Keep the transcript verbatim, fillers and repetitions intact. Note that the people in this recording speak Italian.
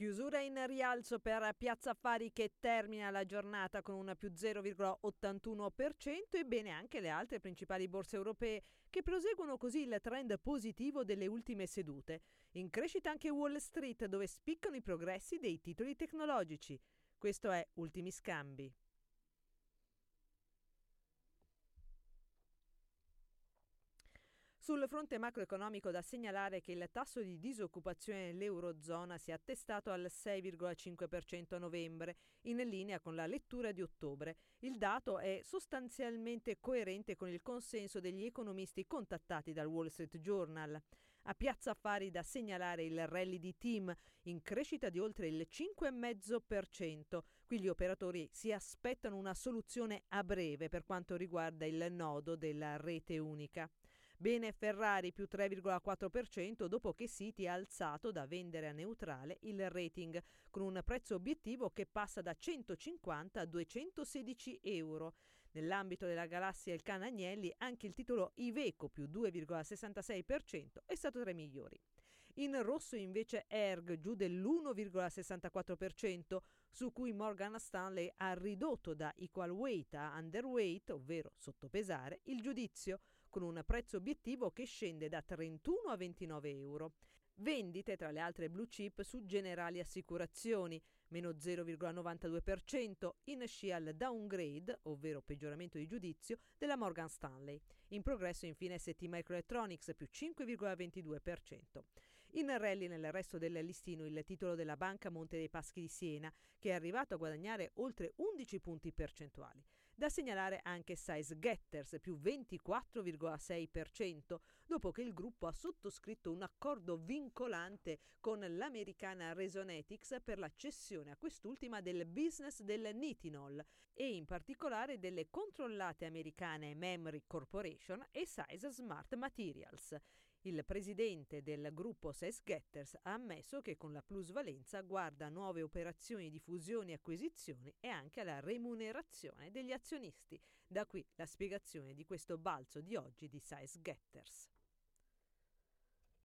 Chiusura in rialzo per Piazza Affari che termina la giornata con una più zero virgola ottantuno per cento e bene anche le altre principali borse europee che proseguono così il trend positivo delle ultime sedute. In crescita anche Wall Street dove spiccano i progressi dei titoli tecnologici. Questo è Ultimi Scambi. Sul fronte macroeconomico da segnalare che il tasso di disoccupazione nell'eurozona si è attestato al sei virgola cinque per cento a novembre, in linea con la lettura di ottobre. Il dato è sostanzialmente coerente con il consenso degli economisti contattati dal Wall Street Journal. A Piazza Affari da segnalare il rally di Tim, in crescita di oltre il cinque virgola cinque per cento. Qui gli operatori si aspettano una soluzione a breve per quanto riguarda il nodo della rete unica. Bene Ferrari più tre virgola quattro per cento dopo che Citi ha alzato da vendere a neutrale il rating con un prezzo obiettivo che passa da centocinquanta a duecentosedici euro. Nell'ambito della galassia il can Agnelli anche il titolo Iveco più due virgola sessantasei per cento è stato tra i migliori. In rosso invece Erg giù dell'uno virgola sessantaquattro per cento su cui Morgan Stanley ha ridotto da equal weight a underweight, ovvero sottopesare, il giudizio con un prezzo obiettivo che scende da trentuno a ventinove euro. Vendite tra le altre blue chip su Generali assicurazioni, meno zero virgola novantadue per cento in scia al downgrade, ovvero peggioramento di giudizio, della Morgan Stanley. In progresso infine STMicroelectronics più cinque virgola ventidue per cento. In rally nel resto del listino il titolo della Banca Monte dei Paschi di Siena, che è arrivato a guadagnare oltre undici punti percentuali. Da segnalare anche Saes Getters più ventiquattro virgola sei per cento, dopo che il gruppo ha sottoscritto un accordo vincolante con l'americana Resonetics per la cessione a quest'ultima del business del Nitinol e in particolare delle controllate americane Memory Corporation e Saes Smart Materials. Il presidente del gruppo Saes Getters ha ammesso che con la plusvalenza guarda nuove operazioni di fusioni e acquisizioni e anche alla remunerazione degli azionisti. Da qui la spiegazione di questo balzo di oggi di Saes Getters.